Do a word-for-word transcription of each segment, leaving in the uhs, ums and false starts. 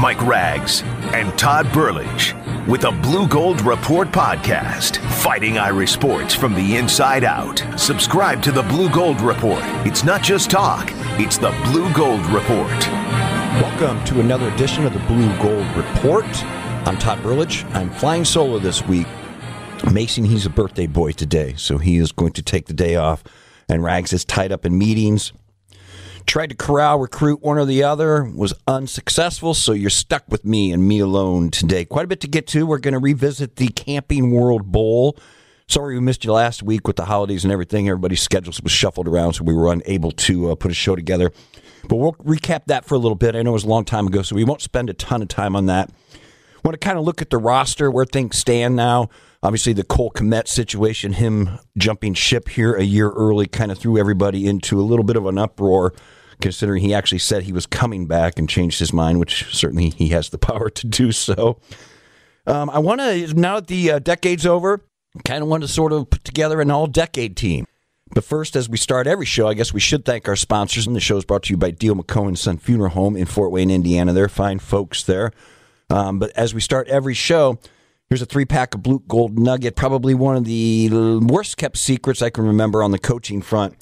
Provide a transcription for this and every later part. Mike Rags, and Todd Burlage with the Blue Gold Report podcast, fighting Irish sports from the inside out. Subscribe to the Blue Gold Report. It's not just talk, it's the Blue Gold Report. Welcome to another edition of the Blue Gold Report. I'm Todd Burlage. I'm flying solo this week. Mason, he's a birthday boy today, so he is going to take the day off. And Rags is tied up in meetings. Tried to corral, recruit one or the other, was unsuccessful, so you're stuck with me and me alone today. Quite a bit to get to. We're going to revisit the Camping World Bowl. Sorry we missed you last week with the holidays and everything. Everybody's schedules was shuffled around, so we were unable to uh, put a show together. But we'll recap that for a little bit. I know it was a long time ago, so we won't spend a ton of time on that. Want to kind of look at the roster, where things stand now. Obviously, the Cole Kmet situation, him jumping ship here a year early, kind of threw everybody into a little bit of an uproar, considering he actually said he was coming back and changed his mind, which certainly he has the power to do so. Um, I want to, now that the uh, decade's over, kind of want to sort of put together an all-decade team. But first, as we start every show, I guess we should thank our sponsors, and the show is brought to you by Deal McCohen Son Funeral Home in Fort Wayne, Indiana. They're fine folks there. Um, but as we start every show, here's a three-pack of Blue Gold Nugget, probably one of the worst-kept secrets I can remember on the coaching front.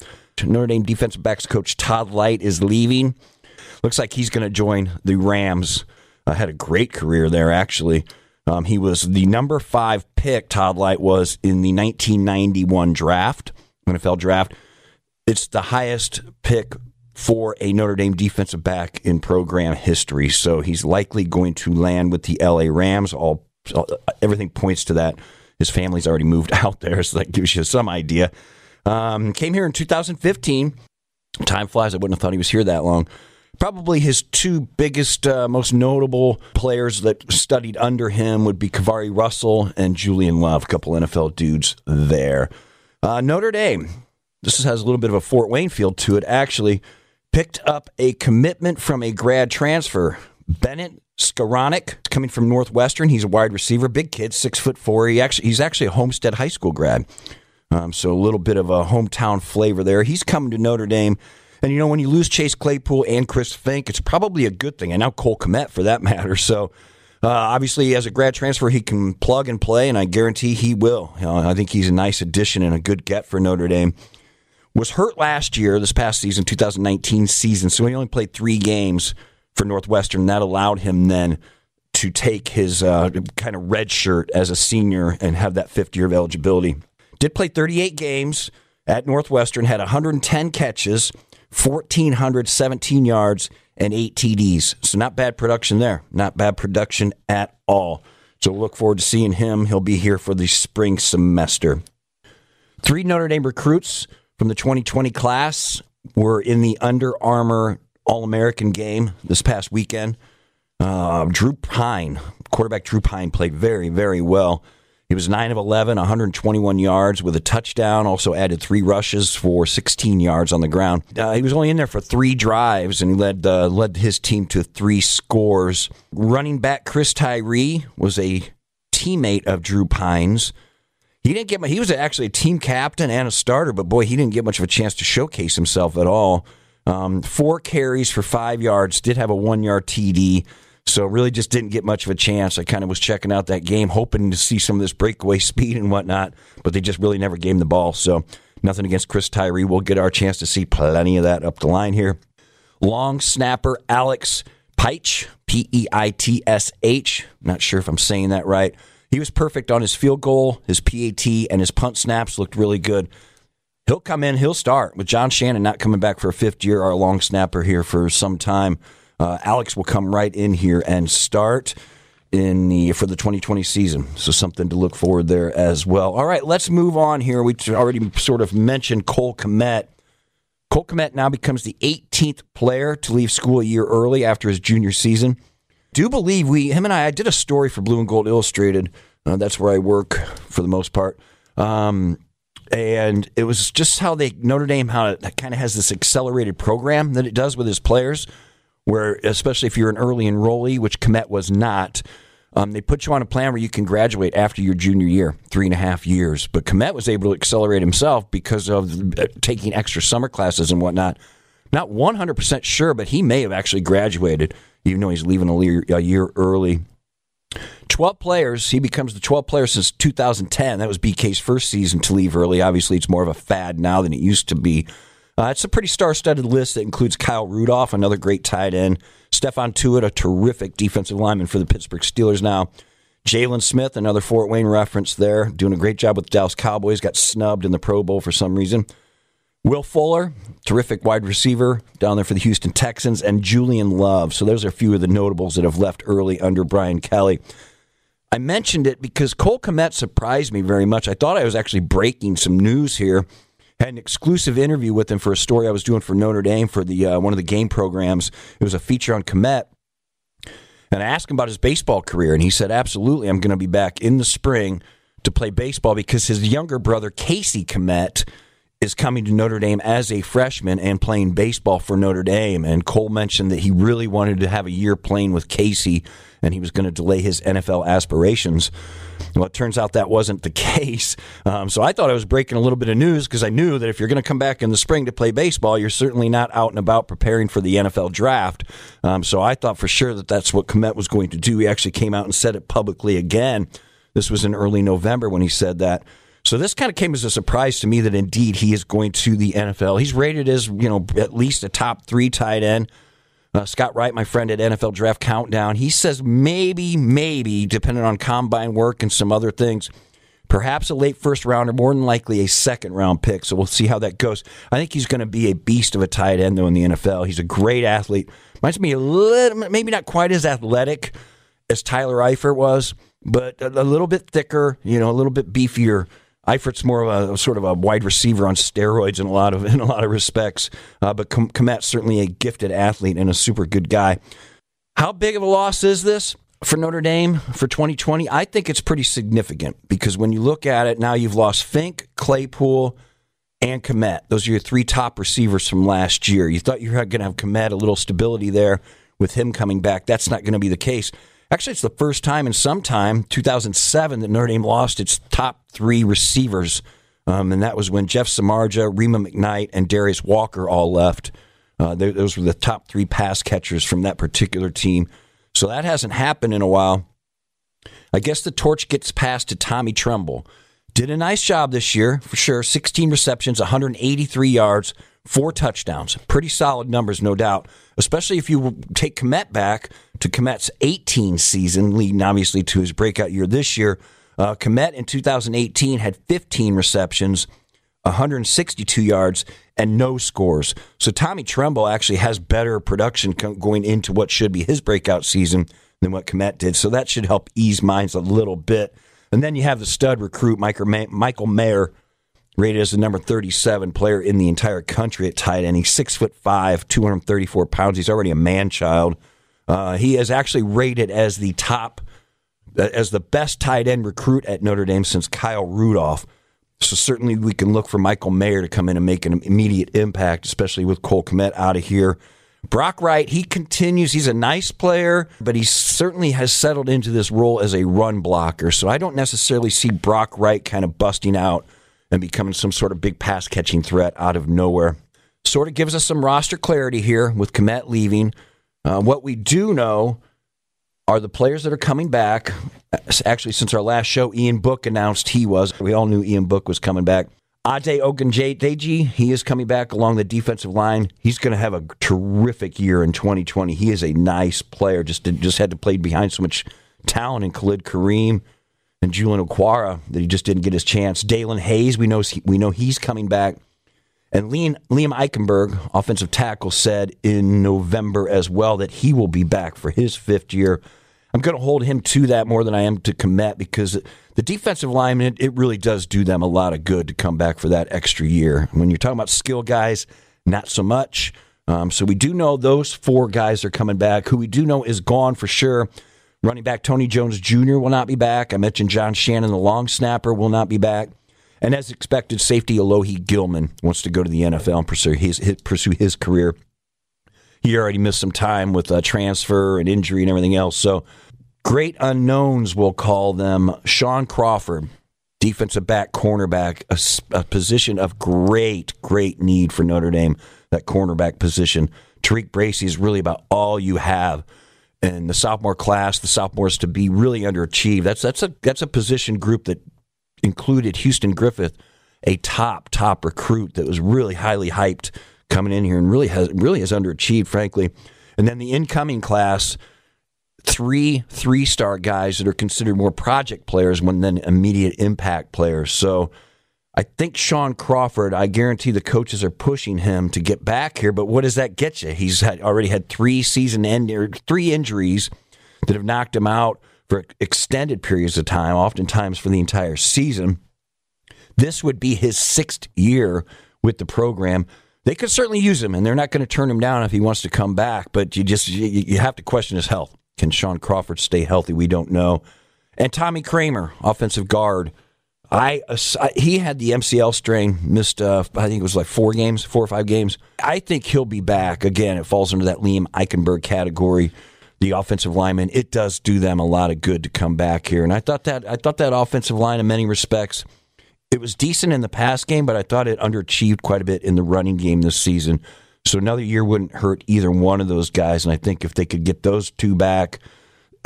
Notre Dame defensive backs coach Todd Lyght is leaving. Looks like he's going to join the Rams. Uh, had a great career there, actually. Um, he was the number five pick, Todd Lyght was, in the nineteen ninety-one draft, N F L draft. It's the highest pick for a Notre Dame defensive back in program history. So he's likely going to land with the L A. Rams. All, all everything points to that. His family's already moved out there, so that gives you some idea. Um, came here in two thousand fifteen. Time flies. I wouldn't have thought he was here that long. Probably his two biggest, uh, most notable players that studied under him would be Kavari Russell and Julian Love, a couple N F L dudes there. Uh, Notre Dame, this has a little bit of a Fort Wayne feel to it, actually. Picked up a commitment from a grad transfer, Bennett Skaronic, coming from Northwestern. He's a wide receiver, big kid, six foot four. He actually he's actually a Homestead High School grad, um, so a little bit of a hometown flavor there. He's coming to Notre Dame, and you know when you lose Chase Claypool and Chris Finke, it's probably a good thing, and now Cole Kmet for that matter. So uh, obviously, as a grad transfer, he can plug and play, and I guarantee he will. Uh, I think he's a nice addition and a good get for Notre Dame. Was hurt last year, this past season, two thousand nineteen season, so he only played three games for Northwestern. That allowed him then to take his uh, kind of red shirt as a senior and have that fifth year of eligibility. Did play thirty-eight games at Northwestern, had one hundred ten catches, one thousand four hundred seventeen yards, and eight T Ds. So not bad production there. Not bad production at all. So look forward to seeing him. He'll be here for the spring semester. Three Notre Dame recruits from the twenty twenty class were in the Under Armour All-American game this past weekend. Uh, Drew Pine, quarterback Drew Pine, played very, very well. He was nine of eleven, one hundred twenty-one yards with a touchdown, also added three rushes for sixteen yards on the ground. Uh, he was only in there for three drives and led uh, led his team to three scores. Running back Chris Tyree was a teammate of Drew Pine's. He didn't get. He was actually a team captain and a starter, but boy, he didn't get much of a chance to showcase himself at all. Um, four carries for five yards. Did have a one-yard T D, so really just didn't get much of a chance. I kind of was checking out that game, hoping to see some of this breakaway speed and whatnot, but they just really never gave him the ball. So nothing against Chris Tyree. We'll get our chance to see plenty of that up the line here. Long snapper Alex Peitsch, P E I T S H. Not sure if I'm saying that right. He was perfect on his field goal, his P A T, and his punt snaps looked really good. He'll come in, he'll start. With John Shannon not coming back for a fifth year, our long snapper here for some time, uh, Alex will come right in here and start in the for the twenty twenty season. So something to look forward there as well. All right, let's move on here. We already sort of mentioned Cole Kmet. Cole Kmet now becomes the eighteenth player to leave school a year early after his junior season. Do believe we, him and I, I did a story for Blue and Gold Illustrated. Uh, that's where I work for the most part. Um, and it was just how they, Notre Dame, how it kind of has this accelerated program that it does with its players, where especially if you're an early enrollee, which Kmet was not, um, they put you on a plan where you can graduate after your junior year, three and a half years. But Kmet was able to accelerate himself because of taking extra summer classes and whatnot. Not one hundred percent sure, but he may have actually graduated. even though he's leaving a year, a year early. twelve players. He becomes the twelfth player since two thousand ten. That was B K's first season to leave early. Obviously, it's more of a fad now than it used to be. Uh, it's a pretty star-studded list that includes Kyle Rudolph, another great tight end. Stephon Tuitt, a terrific defensive lineman for the Pittsburgh Steelers now. Jalen Smith, another Fort Wayne reference there, doing a great job with the Dallas Cowboys, got snubbed in the Pro Bowl for some reason. Will Fuller, terrific wide receiver down there for the Houston Texans, and Julian Love. So those are a few of the notables that have left early under Brian Kelly. I mentioned it because Cole Kmet surprised me very much. I thought I was actually breaking some news here. Had an exclusive interview with him for a story I was doing for Notre Dame for the uh, one of the game programs. It was a feature on Kmet. And I asked him about his baseball career, and he said, absolutely, I'm going to be back in the spring to play baseball because his younger brother, Casey Kmet, is coming to Notre Dame as a freshman and playing baseball for Notre Dame. And Cole mentioned that he really wanted to have a year playing with Casey, and he was going to delay his N F L aspirations. Well, it turns out that wasn't the case. Um, so I thought I was breaking a little bit of news because I knew that if you're going to come back in the spring to play baseball, you're certainly not out and about preparing for the N F L draft. Um, so I thought for sure that that's what Kmet was going to do. He actually came out and said it publicly again. This was in early November when he said that. So this kind of came as a surprise to me that indeed he is going to the N F L. He's rated as, you know, at least a top three tight end. Uh, Scott Wright, my friend at N F L Draft Countdown, he says maybe, maybe, depending on combine work and some other things, perhaps a late first round or more than likely a second round pick. So we'll see how that goes. I think he's going to be a beast of a tight end, though, in the N F L. He's a great athlete. Reminds me a little, maybe not quite as athletic as Tyler Eifert was, but a little bit thicker, you know, a little bit beefier. Eifert's more of a sort of a wide receiver on steroids in a lot of in a lot of respects, uh, but Kmet's certainly a gifted athlete and a super good guy. How big of a loss is this for Notre Dame for twenty twenty? I think it's pretty significant because when you look at it, now you've lost Finke, Claypool, and Kmet. Those are your three top receivers from last year. You thought you were going to have Kmet, a little stability there with him coming back. That's not going to be the case. Actually, it's the first time in some time, two thousand seven, that Notre Dame lost its top three receivers. Um, and that was when Jeff Samardzija, Rima McKnight, and Darius Walker all left. Uh, they, those were the top three pass catchers from that particular team. So that hasn't happened in a while. I guess the torch gets passed to Tommy Trumbull. Did a nice job this year, for sure. sixteen receptions, one hundred eighty-three yards, four touchdowns. Pretty solid numbers, no doubt, especially if you take Kmet back to Kmet's eighteen season, leading obviously to his breakout year this year. Uh, Kmet in two thousand eighteen had fifteen receptions, one hundred sixty-two yards, and no scores. So Tommy Trumbull actually has better production going into what should be his breakout season than what Kmet did. So that should help ease minds a little bit. And then you have the stud recruit, Michael Mayer, rated as the number thirty-seven player in the entire country at tight end. He's six foot five, two hundred thirty-four pounds. He's already a man-child. Uh, he is actually rated as the top, as the best tight end recruit at Notre Dame since Kyle Rudolph. So certainly we can look for Michael Mayer to come in and make an immediate impact, especially with Cole Kmet out of here. Brock Wright, he continues. He's a nice player, but he certainly has settled into this role as a run blocker. So I don't necessarily see Brock Wright kind of busting out and becoming some sort of big pass-catching threat out of nowhere. Sort of gives us some roster clarity here with Kmet leaving. Uh, what we do know are the players that are coming back. Actually, since our last show, Ian Book announced he was. We all knew Ian Book was coming back. Ade Ogunjedeji, he is coming back along the defensive line. He's going to have a terrific year in twenty twenty. He is a nice player. Just, did, just had to play behind so much talent in Khalid Kareem and Julian Okwara that he just didn't get his chance. Dalen Hayes, we know we know he's coming back. And Liam Eichenberg, offensive tackle, said in November as well that he will be back for his fifth year. I'm going to hold him to that more than I am to Kmet because the defensive lineman, it really does do them a lot of good to come back for that extra year. When you're talking about skill guys, not so much. Um, so we do know those four guys are coming back, who we do know is gone for sure. Running back Tony Jones Junior will not be back. I mentioned John Shannon, the long snapper, will not be back. And as expected, safety Alohi Gilman wants to go to the N F L and pursue his, his, pursue his career. He already missed some time with uh, transfer and injury and everything else. So great unknowns, we'll call them. Shaun Crawford, defensive back, cornerback, a, a position of great, great need for Notre Dame, that cornerback position. Tariq Bracey is really about all you have. and the sophomore class, the sophomores to be really underachieved. That's that's a that's a position group that included Houston Griffith, a top top recruit that was really highly hyped coming in here and really has really has underachieved, frankly. And then the incoming class, three three-star guys that are considered more project players when than immediate impact players. So I think Shaun Crawford, I guarantee the coaches are pushing him to get back here, but what does that get you? He's had, already had three season end, or three injuries that have knocked him out for extended periods of time, oftentimes for the entire season. This would be his sixth year with the program. They could certainly use him, and they're not going to turn him down if he wants to come back, but you just you, you have to question his health. Can Shaun Crawford stay healthy? We don't know. And Tommy Kraemer, offensive guard, I, I he had the M C L strain, missed, uh, I think it was like four games, four or five games. I think he'll be back. Again, it falls under that Liam Eichenberg category, the offensive lineman. It does do them a lot of good to come back here. And I thought that I thought that offensive line in many respects, it was decent in the pass game, but I thought it underachieved quite a bit in the running game this season. So another year wouldn't hurt either one of those guys, and I think if they could get those two back,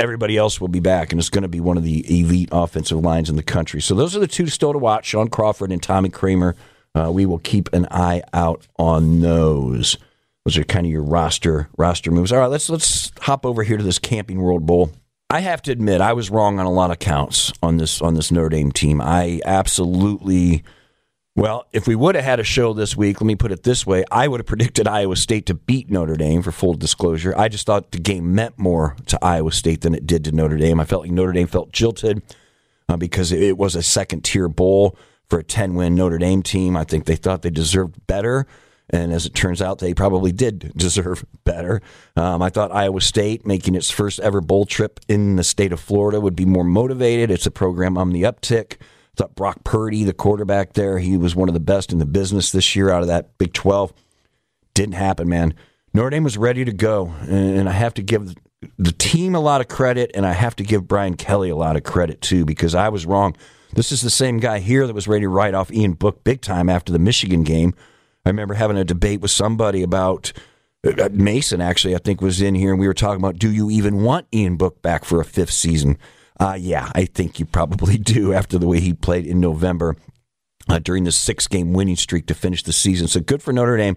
everybody else will be back, and it's going to be one of the elite offensive lines in the country. So those are the two still to watch, Shaun Crawford and Tommy Kraemer. Uh, we will keep an eye out on those. Those are kind of your roster roster moves. All right, let's let's hop over here to this Camping World Bowl. I have to admit, I was wrong on a lot of counts on this on this Notre Dame team. I absolutely... Well, if we would have had a show this week, let me put it this way, I would have predicted Iowa State to beat Notre Dame, for full disclosure. I just thought the game meant more to Iowa State than it did to Notre Dame. I felt like Notre Dame felt jilted uh, because it was a second-tier bowl for a ten-win Notre Dame team. I think they thought they deserved better, and as it turns out, they probably did deserve better. Um, I thought Iowa State, making its first-ever bowl trip in the state of Florida, would be more motivated. It's a program on the uptick. I thought Brock Purdy, the quarterback there, he was one of the best in the business this year out of that Big twelve. Didn't happen, man. Notre Dame was ready to go, and I have to give the team a lot of credit, and I have to give Brian Kelly a lot of credit, too, because I was wrong. This is the same guy here that was ready to write off Ian Book big time after the Michigan game. I remember having a debate with somebody about Mason, actually, I think was in here, and we were talking about, do you even want Ian Book back for a fifth season? Uh, yeah, I think you probably do after the way he played in November uh, during the six-game winning streak to finish the season. So good for Notre Dame.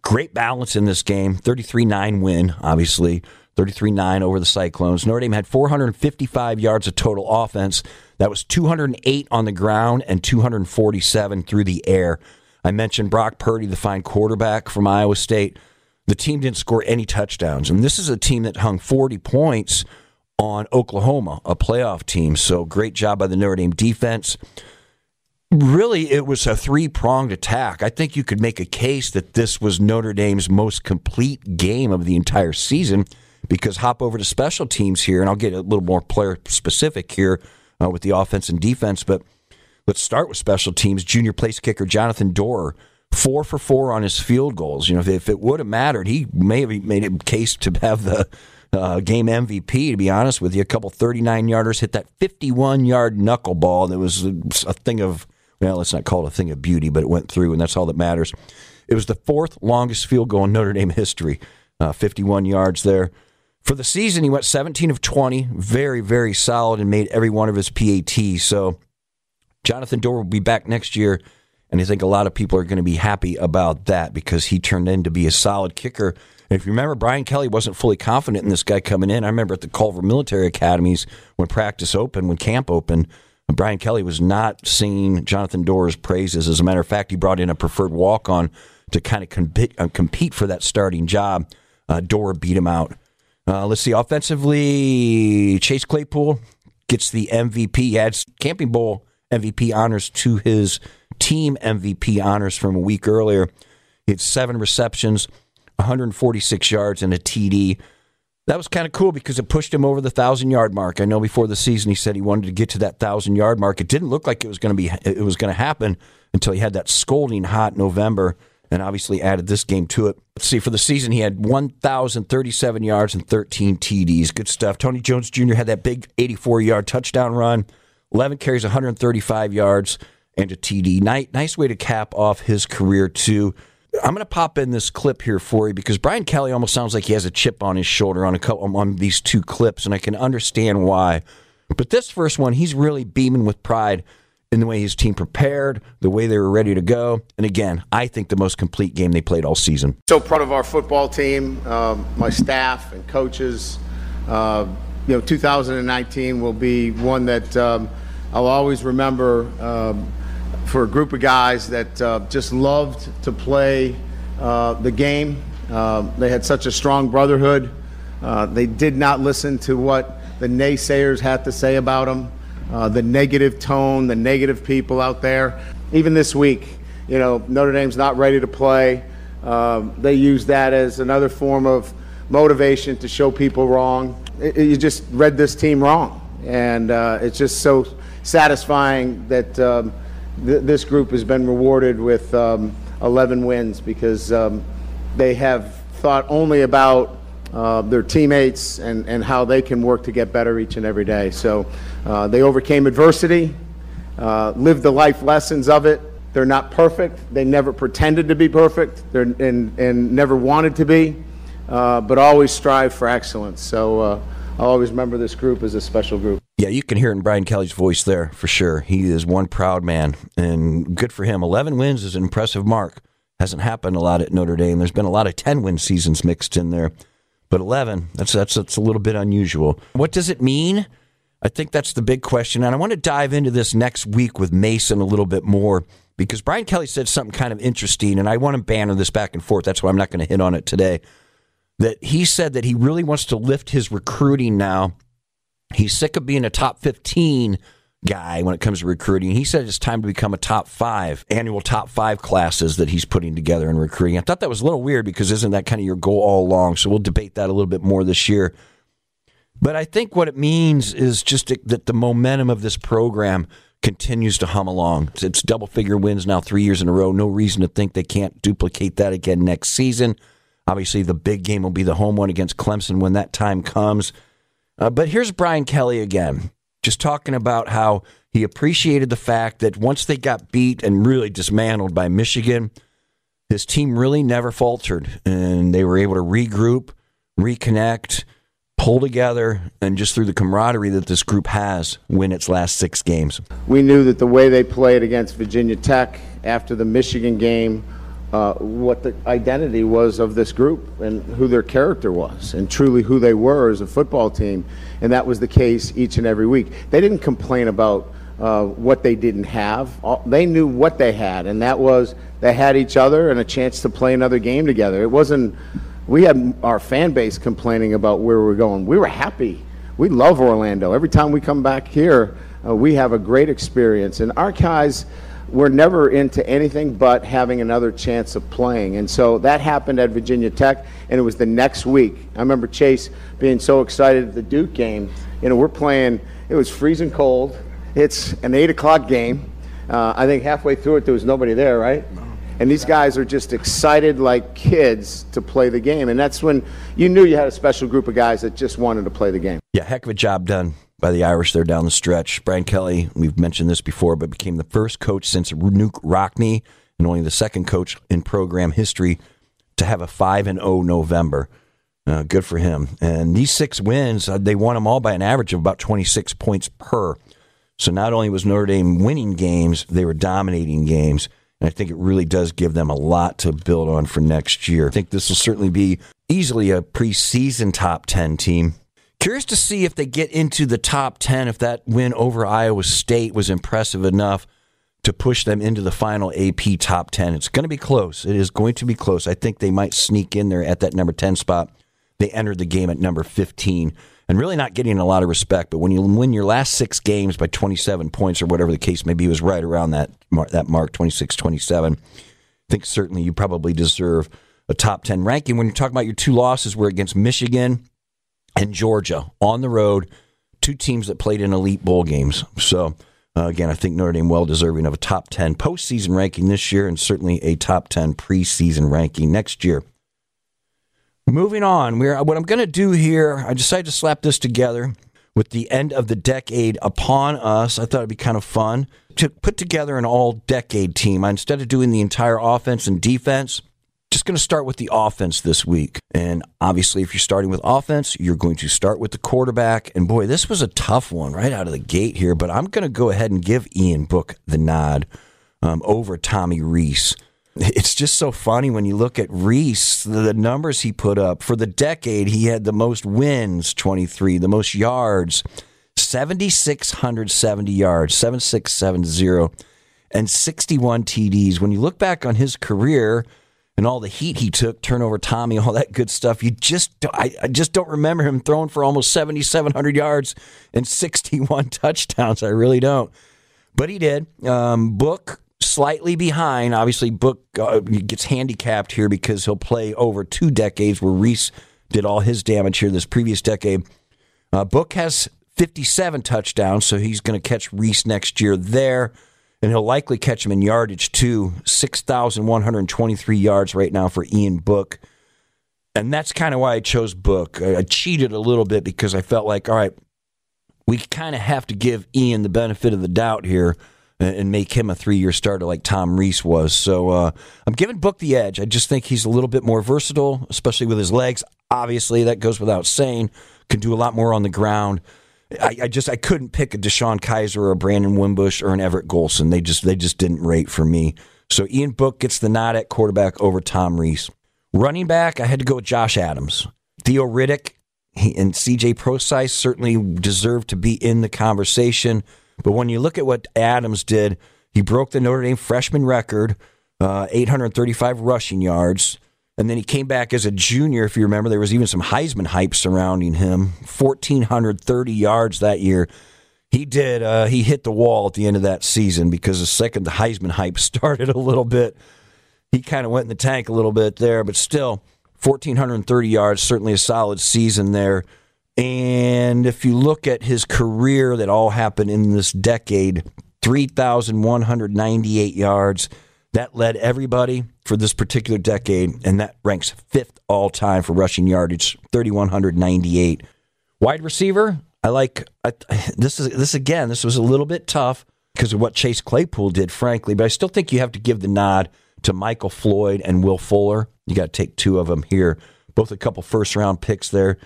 Great balance in this game. thirty-three nine win, obviously. thirty-three nine over the Cyclones. Notre Dame had four hundred fifty-five yards of total offense. That was two hundred eight on the ground and two hundred forty-seven through the air. I mentioned Brock Purdy, the fine quarterback from Iowa State. The team didn't score any touchdowns. And this is a team that hung forty points on Oklahoma, a playoff team. So great job by the Notre Dame defense. Really, it was a three-pronged attack. I think you could make a case that this was Notre Dame's most complete game of the entire season, because hop over to special teams here, and I'll get a little more player-specific here uh, with the offense and defense, but let's start with special teams. Junior place kicker Jonathan Doerr, four for four on his field goals. You know, if, if it would have mattered, he may have made a case to have the Uh, game M V P, to be honest with you. A couple thirty-nine-yarders, hit that fifty-one-yard knuckleball that was a thing of, well, let's not call it a thing of beauty, but it went through, and that's all that matters. It was the fourth longest field goal in Notre Dame history, uh, fifty-one yards there. For the season, he went seventeen of twenty, very, very solid, and made every one of his P A Ts. So Jonathan Doerr will be back next year, and I think a lot of people are going to be happy about that, because he turned in to be a solid kicker. And if you remember, Brian Kelly wasn't fully confident in this guy coming in. I remember at the Culver Military Academies when practice opened, when camp opened, Brian Kelly was not singing Jonathan Doerr's praises. As a matter of fact, he brought in a preferred walk-on to kind of compete, uh, compete for that starting job. Uh, Doerr beat him out. Uh, let's see, offensively, Chase Claypool gets the M V P, adds Camping Bowl M V P honors to his team M V P honors from a week earlier. He had seven receptions, one hundred forty-six yards and a T D. That was kind of cool because it pushed him over the one thousand-yard mark. I know before the season he said he wanted to get to that one thousand-yard mark. It didn't look like it was going to be it was going to happen until he had that scolding hot November and obviously added this game to it. Let's see, for the season he had one thousand thirty-seven yards and thirteen T Ds. Good stuff. Tony Jones Junior had that big eighty-four-yard touchdown run, eleven carries, one hundred thirty-five yards, and a T D. Nice way to cap off his career, too. I'm going to pop in this clip here for you because Brian Kelly almost sounds like he has a chip on his shoulder on a couple, on these two clips, and I can understand why. But this first one, he's really beaming with pride in the way his team prepared, the way they were ready to go. And again, I think the most complete game they played all season. So proud of our football team, um, my staff and coaches. Uh, you know, two thousand nineteen will be one that um, I'll always remember um, for a group of guys that uh, just loved to play uh, the game. Uh, they had such a strong brotherhood. Uh, they did not listen to what the naysayers had to say about them, uh, the negative tone, the negative people out there. Even this week, you know, Notre Dame's not ready to play. Uh, they use that as another form of motivation to show people wrong. It, it, you just read this team wrong. And uh, it's just so satisfying that um, th- this group has been rewarded with um, eleven wins because um, they have thought only about Uh, their teammates and, and how they can work to get better each and every day. So uh, they overcame adversity, uh, lived the life lessons of it. They're not perfect. They never pretended to be perfect They're, and, and never wanted to be, uh, but always strive for excellence. So uh, I'll always remember this group as a special group. Yeah, you can hear it in Brian Kelly's voice there for sure. He is one proud man, and good for him. eleven wins is an impressive mark. Hasn't happened a lot at Notre Dame. There's been a lot of ten-win seasons mixed in there. But eleven, that's, that's that's a little bit unusual. What does it mean? I think that's the big question. And I want to dive into this next week with Mason a little bit more because Brian Kelly said something kind of interesting, and I want to banter this back and forth. That's why I'm not going to hit on it today. That he said that he really wants to lift his recruiting now. He's sick of being a top fifteen guy when it comes to recruiting. He said it's time to become a top five, annual top five classes that he's putting together in recruiting. I thought that was a little weird because isn't that kind of your goal all along? So we'll debate that a little bit more this year. But I think what it means is just that the momentum of this program continues to hum along. It's double-figure wins now three years in a row. No reason to think they can't duplicate that again next season. Obviously, the big game will be the home one against Clemson when that time comes. Uh, but here's Brian Kelly again, just talking about how he appreciated the fact that once they got beat and really dismantled by Michigan, his team really never faltered, and they were able to regroup, reconnect, pull together, and just through the camaraderie that this group has, win its last six games. We knew that the way they played against Virginia Tech after the Michigan game, uh, what the identity was of this group and who their character was and truly who they were as a football team. And that was the case each and every week. They didn't complain about uh, what they didn't have. They knew what they had, and that was they had each other and a chance to play another game together. It wasn't we had our fan base complaining about where we were going. We were happy. We love Orlando. Every time we come back here, uh, we have a great experience. And our guys were never into anything but having another chance of playing. And so that happened at Virginia Tech, and it was the next week. I remember Chase being so excited at the Duke game. You know, we're playing, it was freezing cold. It's an eight o'clock game. Uh, I think halfway through it, there was nobody there, right? And these guys are just excited like kids to play the game. And that's when you knew you had a special group of guys that just wanted to play the game. Yeah, heck of a job done by the Irish there down the stretch. Brian Kelly, we've mentioned this before, but became the first coach since Nuke Rockne and only the second coach in program history to have a five and oh November. Uh, good for him. And these six wins, uh, they won them all by an average of about twenty-six points per. So not only was Notre Dame winning games, they were dominating games. And I think it really does give them a lot to build on for next year. I think this will certainly be easily a preseason top ten team. Curious to see if they get into the top ten, if that win over Iowa State was impressive enough to push them into the final A P top ten. It's going to be close. It is going to be close. I think they might sneak in there at that number ten spot. They entered the game at number fifteen and really not getting a lot of respect. But when you win your last six games by twenty-seven points or whatever the case may be, it was right around that mark, that mark, twenty-six twenty-seven. I think certainly you probably deserve a top ten ranking. When you're talking about your two losses were against Michigan and Georgia on the road, two teams that played in elite bowl games. So, uh, again, I think Notre Dame well deserving of a top ten postseason ranking this year and certainly a top ten preseason ranking next year. Moving on, we're, what I'm going to do here, I decided to slap this together with the end of the decade upon us. I thought it'd be kind of fun to put together an all-decade team. Instead of doing the entire offense and defense, Just going to start with the offense this week. And obviously, if you're starting with offense, you're going to start with the quarterback. And boy, this was a tough one right out of the gate here, but I'm going to go ahead and give Ian Book the nod um, over Tommy Reese. It's just so funny when you look at Reese, the numbers he put up. For the decade, he had the most wins, twenty-three, the most yards, seven thousand six hundred seventy yards, seven thousand six hundred seventy, and sixty-one T Ds. When you look back on his career and all the heat he took, turnover Tommy, all that good stuff, you just don't, I, I just don't remember him throwing for almost seven thousand seven hundred yards and sixty-one touchdowns. I really don't. But he did. Um, Book, slightly behind. Obviously, Book uh, gets handicapped here because he'll play over two decades where Reese did all his damage here this previous decade. Uh, Book has fifty-seven touchdowns, so he's going to catch Reese next year there, and he'll likely catch him in yardage too. six thousand one hundred twenty-three yards right now for Ian Book, and that's kind of why I chose Book. I, I cheated a little bit because I felt like, all right, we kind of have to give Ian the benefit of the doubt here and make him a three-year starter like Tom Reese was. So uh, I'm giving Book the edge. I just think he's a little bit more versatile, especially with his legs. Obviously, that goes without saying. Can do a lot more on the ground. I, I just I couldn't pick a Deshaun Kaiser or a Brandon Wimbush or an Everett Golson. They just they just didn't rate for me. So Ian Book gets the nod at quarterback over Tom Reese. Running back, I had to go with Josh Adams. Theo Riddick and C J Procise certainly deserve to be in the conversation. But when you look at what Adams did, he broke the Notre Dame freshman record, uh, eight hundred thirty-five rushing yards. And then he came back as a junior, if you remember. There was even some Heisman hype surrounding him. one thousand four hundred thirty yards that year. He did. Uh, he hit the wall at the end of that season because the second the Heisman hype started a little bit, he kind of went in the tank a little bit there. But still, one thousand four hundred thirty yards, certainly a solid season there. And if you look at his career, that all happened in this decade, three thousand one hundred ninety-eight yards. That led everybody for this particular decade, and that ranks fifth all-time for rushing yardage, three thousand one hundred ninety-eight. Wide receiver, I like I, this is this again, this was a little bit tough because of what Chase Claypool did, frankly, but I still think you have to give the nod to Michael Floyd and Will Fuller. You got to take two of them here, both a couple first-round picks there.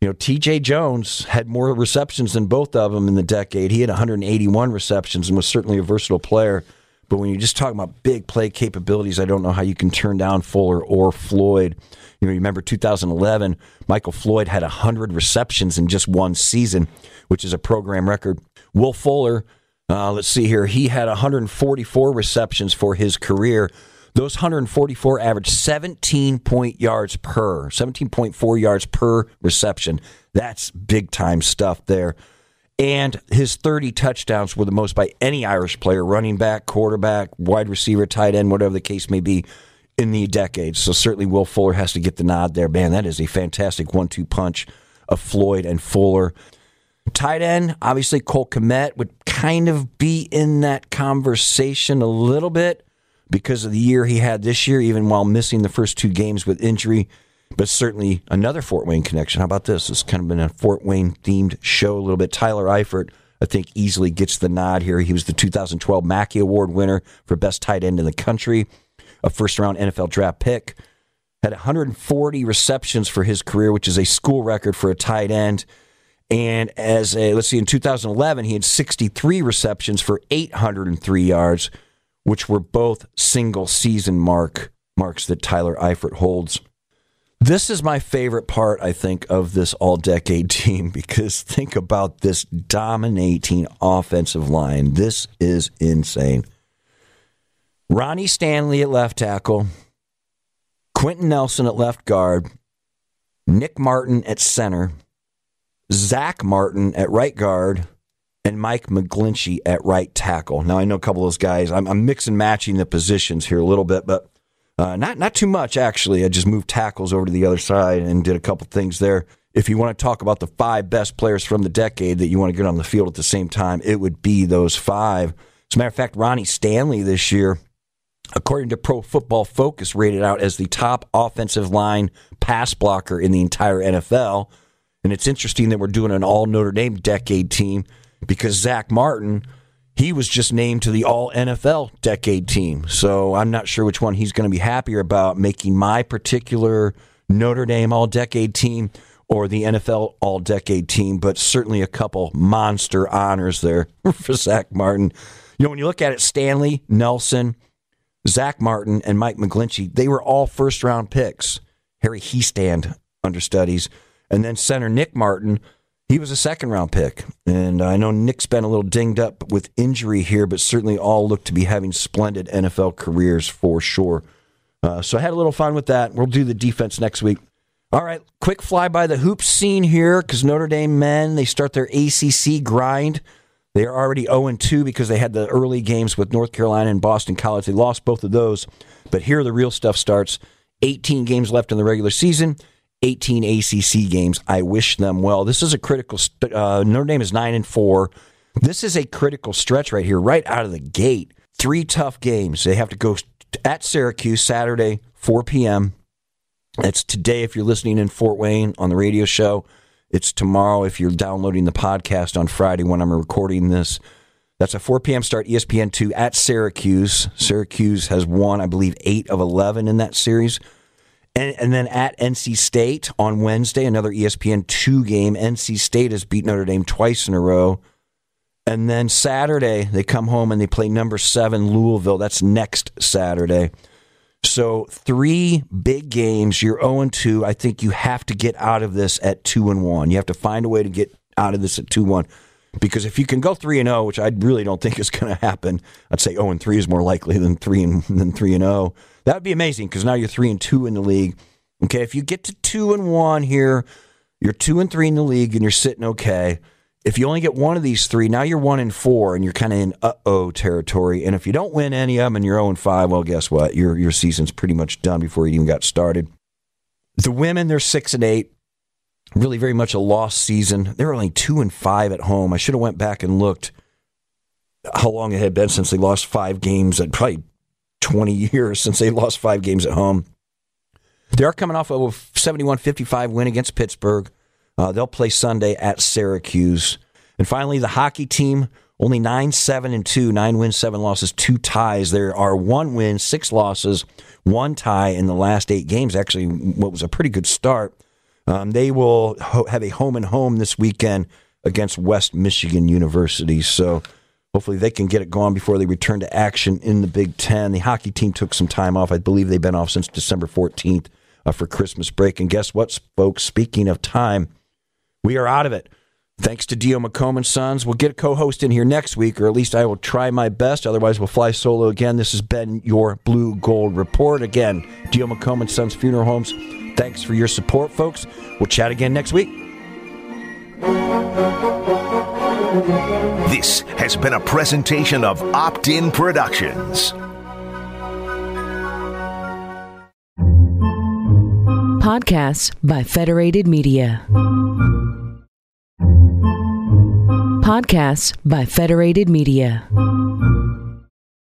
You know, T J Jones had more receptions than both of them in the decade. He had one hundred eighty-one receptions and was certainly a versatile player. But when you're just talking about big play capabilities, I don't know how you can turn down Fuller or Floyd. You know, you remember two thousand eleven, Michael Floyd had one hundred receptions in just one season, which is a program record. Will Fuller, uh, let's see here, he had one hundred forty-four receptions for his career. Those one hundred forty-four averaged seventeen point yards per, seventeen point four yards per reception. That's big-time stuff there. And his thirty touchdowns were the most by any Irish player, running back, quarterback, wide receiver, tight end, whatever the case may be, in the decade. So certainly Will Fuller has to get the nod there. Man, that is a fantastic one two punch of Floyd and Fuller. Tight end, obviously Cole Kmet would kind of be in that conversation a little bit, because of the year he had this year, even while missing the first two games with injury. But certainly another Fort Wayne connection. How about this? It's kind of been a Fort Wayne-themed show a little bit. Tyler Eifert, I think, easily gets the nod here. He was the two thousand twelve Mackey Award winner for best tight end in the country, a first-round N F L draft pick. Had one hundred forty receptions for his career, which is a school record for a tight end. And as a, let's see, in two thousand eleven, he had sixty-three receptions for eight hundred three yards, which were both single-season mark marks that Tyler Eifert holds. This is my favorite part, I think, of this all-decade team, because think about this dominating offensive line. This is insane. Ronnie Stanley at left tackle, Quentin Nelson at left guard, Nick Martin at center, Zach Martin at right guard, and Mike McGlinchey at right tackle. Now, I know a couple of those guys. I'm, I'm mixing and matching the positions here a little bit, but uh, not not too much, actually. I just moved tackles over to the other side and did a couple things there. If you want to talk about the five best players from the decade that you want to get on the field at the same time, it would be those five. As a matter of fact, Ronnie Stanley this year, according to Pro Football Focus, rated out as the top offensive line pass blocker in the entire N F L. And it's interesting that we're doing an all-Notre Dame decade team, because Zach Martin, he was just named to the All N F L Decade Team. So I'm not sure which one he's going to be happier about, making my particular Notre Dame All-Decade Team or the N F L All-Decade Team, but certainly a couple monster honors there for Zach Martin. You know, when you look at it, Stanley, Nelson, Zach Martin, and Mike McGlinchey, they were all first-round picks. Harry Heestand understudies. And then center Nick Martin, he was a second-round pick. And I know Nick's been a little dinged up with injury here, but certainly all look to be having splendid N F L careers for sure. Uh, so I had a little fun with that. We'll do the defense next week. All right, quick fly by the hoop scene here, because Notre Dame men, they start their A C C grind. They are already oh and two because they had the early games with North Carolina and Boston College. They lost both of those, but here the real stuff starts. eighteen games left in the regular season, eighteen A C C games. I wish them well. This is a critical st- uh, Notre Dame is nine and four. This is a critical stretch right here, right out of the gate. Three tough games. They have to go at Syracuse Saturday, four p.m., It's today if you're listening in Fort Wayne on the radio show. It's tomorrow if you're downloading the podcast on Friday when I'm recording this. That's a four p.m. start, E S P N two at Syracuse. Syracuse has won, I believe, eight of eleven in that series. And, and then at N C State on Wednesday, another E S P N two game. N C State has beat Notre Dame twice in a row. And then Saturday, they come home and they play number seven Louisville. That's next Saturday. So three big games, you're oh and two. I think you have to get out of this at two and one. You have to find a way to get out of this at two and one. Because if you can go three and oh, which I really don't think is going to happen, I'd say oh and three is more likely than three and than three and oh. That would be amazing because now you're three and two in the league. Okay, if you get to two and one here, you're two and three in the league and you're sitting okay. If you only get one of these three, now you're one and four, and you're kind of in uh-oh territory. And if you don't win any of them and you're oh and five, well, guess what? Your your season's pretty much done before you even got started. The women, they're six and eight. Really very much a lost season. They were only two and five at home. I should have went back and looked how long it had been since they lost five games. Probably twenty years since they lost five games at home. They are coming off of a seventy-one fifty-five win against Pittsburgh. Uh, they'll play Sunday at Syracuse. And finally, the hockey team, only nine seven and two, nine wins, seven losses, two ties. There are one win, six losses, one tie in the last eight games. Actually, what was a pretty good start. Um, they will ho- have a home and home this weekend against West Michigan University. So hopefully they can get it going before they return to action in the Big Ten. The hockey team took some time off. I believe they've been off since December fourteenth uh, for Christmas break. And guess what, folks? Speaking of time, we are out of it. Thanks to Dio McComb and Sons. We'll get a co-host in here next week, or at least I will try my best. Otherwise, we'll fly solo again. This has been your Blue Gold Report. Again, Dio McComb and Sons Funeral Homes. Thanks for your support, folks. We'll chat again next week. This has been a presentation of Opt-In Productions. Podcasts by Federated Media. Podcasts by Federated Media.